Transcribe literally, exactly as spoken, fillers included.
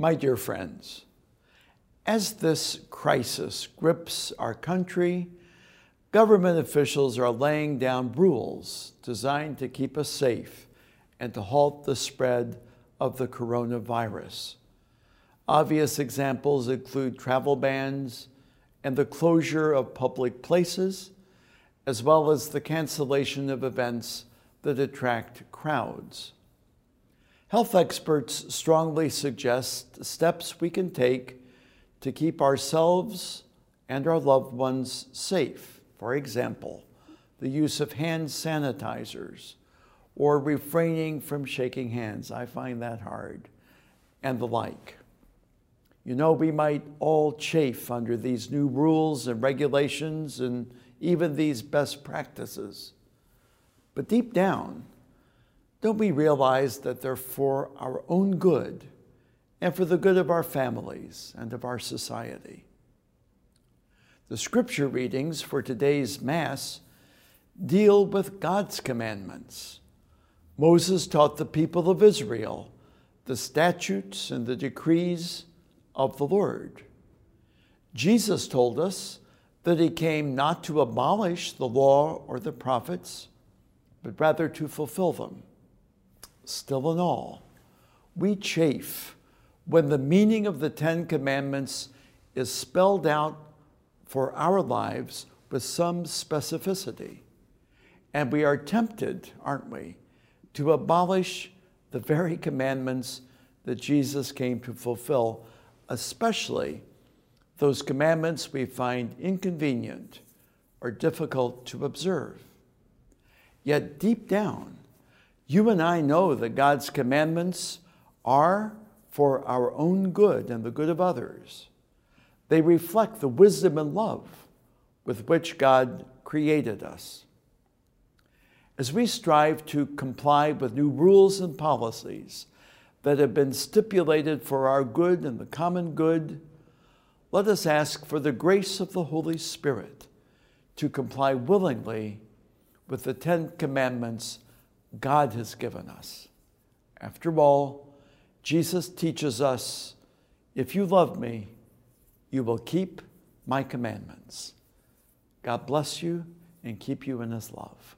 My dear friends, as this crisis grips our country, government officials are laying down rules designed to keep us safe and to halt the spread of the coronavirus. Obvious examples include travel bans and the closure of public places, as well as the cancellation of events that attract crowds. Health experts strongly suggest steps we can take to keep ourselves and our loved ones safe. For example, the use of hand sanitizers or refraining from shaking hands. I find that hard, and the like. You know, we might all chafe under these new rules and regulations and even these best practices. But deep down, don't we realize that they're for our own good and for the good of our families and of our society? The scripture readings for today's Mass deal with God's commandments. Moses taught the people of Israel the statutes and the decrees of the Lord. Jesus told us that he came not to abolish the law or the prophets, but rather to fulfill them. Still in all, we chafe when the meaning of the Ten Commandments is spelled out for our lives with some specificity. And we are tempted, aren't we, to abolish the very commandments that Jesus came to fulfill, especially those commandments we find inconvenient or difficult to observe. Yet deep down, you and I know that God's commandments are for our own good and the good of others. They reflect the wisdom and love with which God created us. As we strive to comply with new rules and policies that have been stipulated for our good and the common good, let us ask for the grace of the Holy Spirit to comply willingly with the Ten Commandments God has given us. After all, Jesus teaches us, if you love me, you will keep my commandments. God bless you and keep you in his love.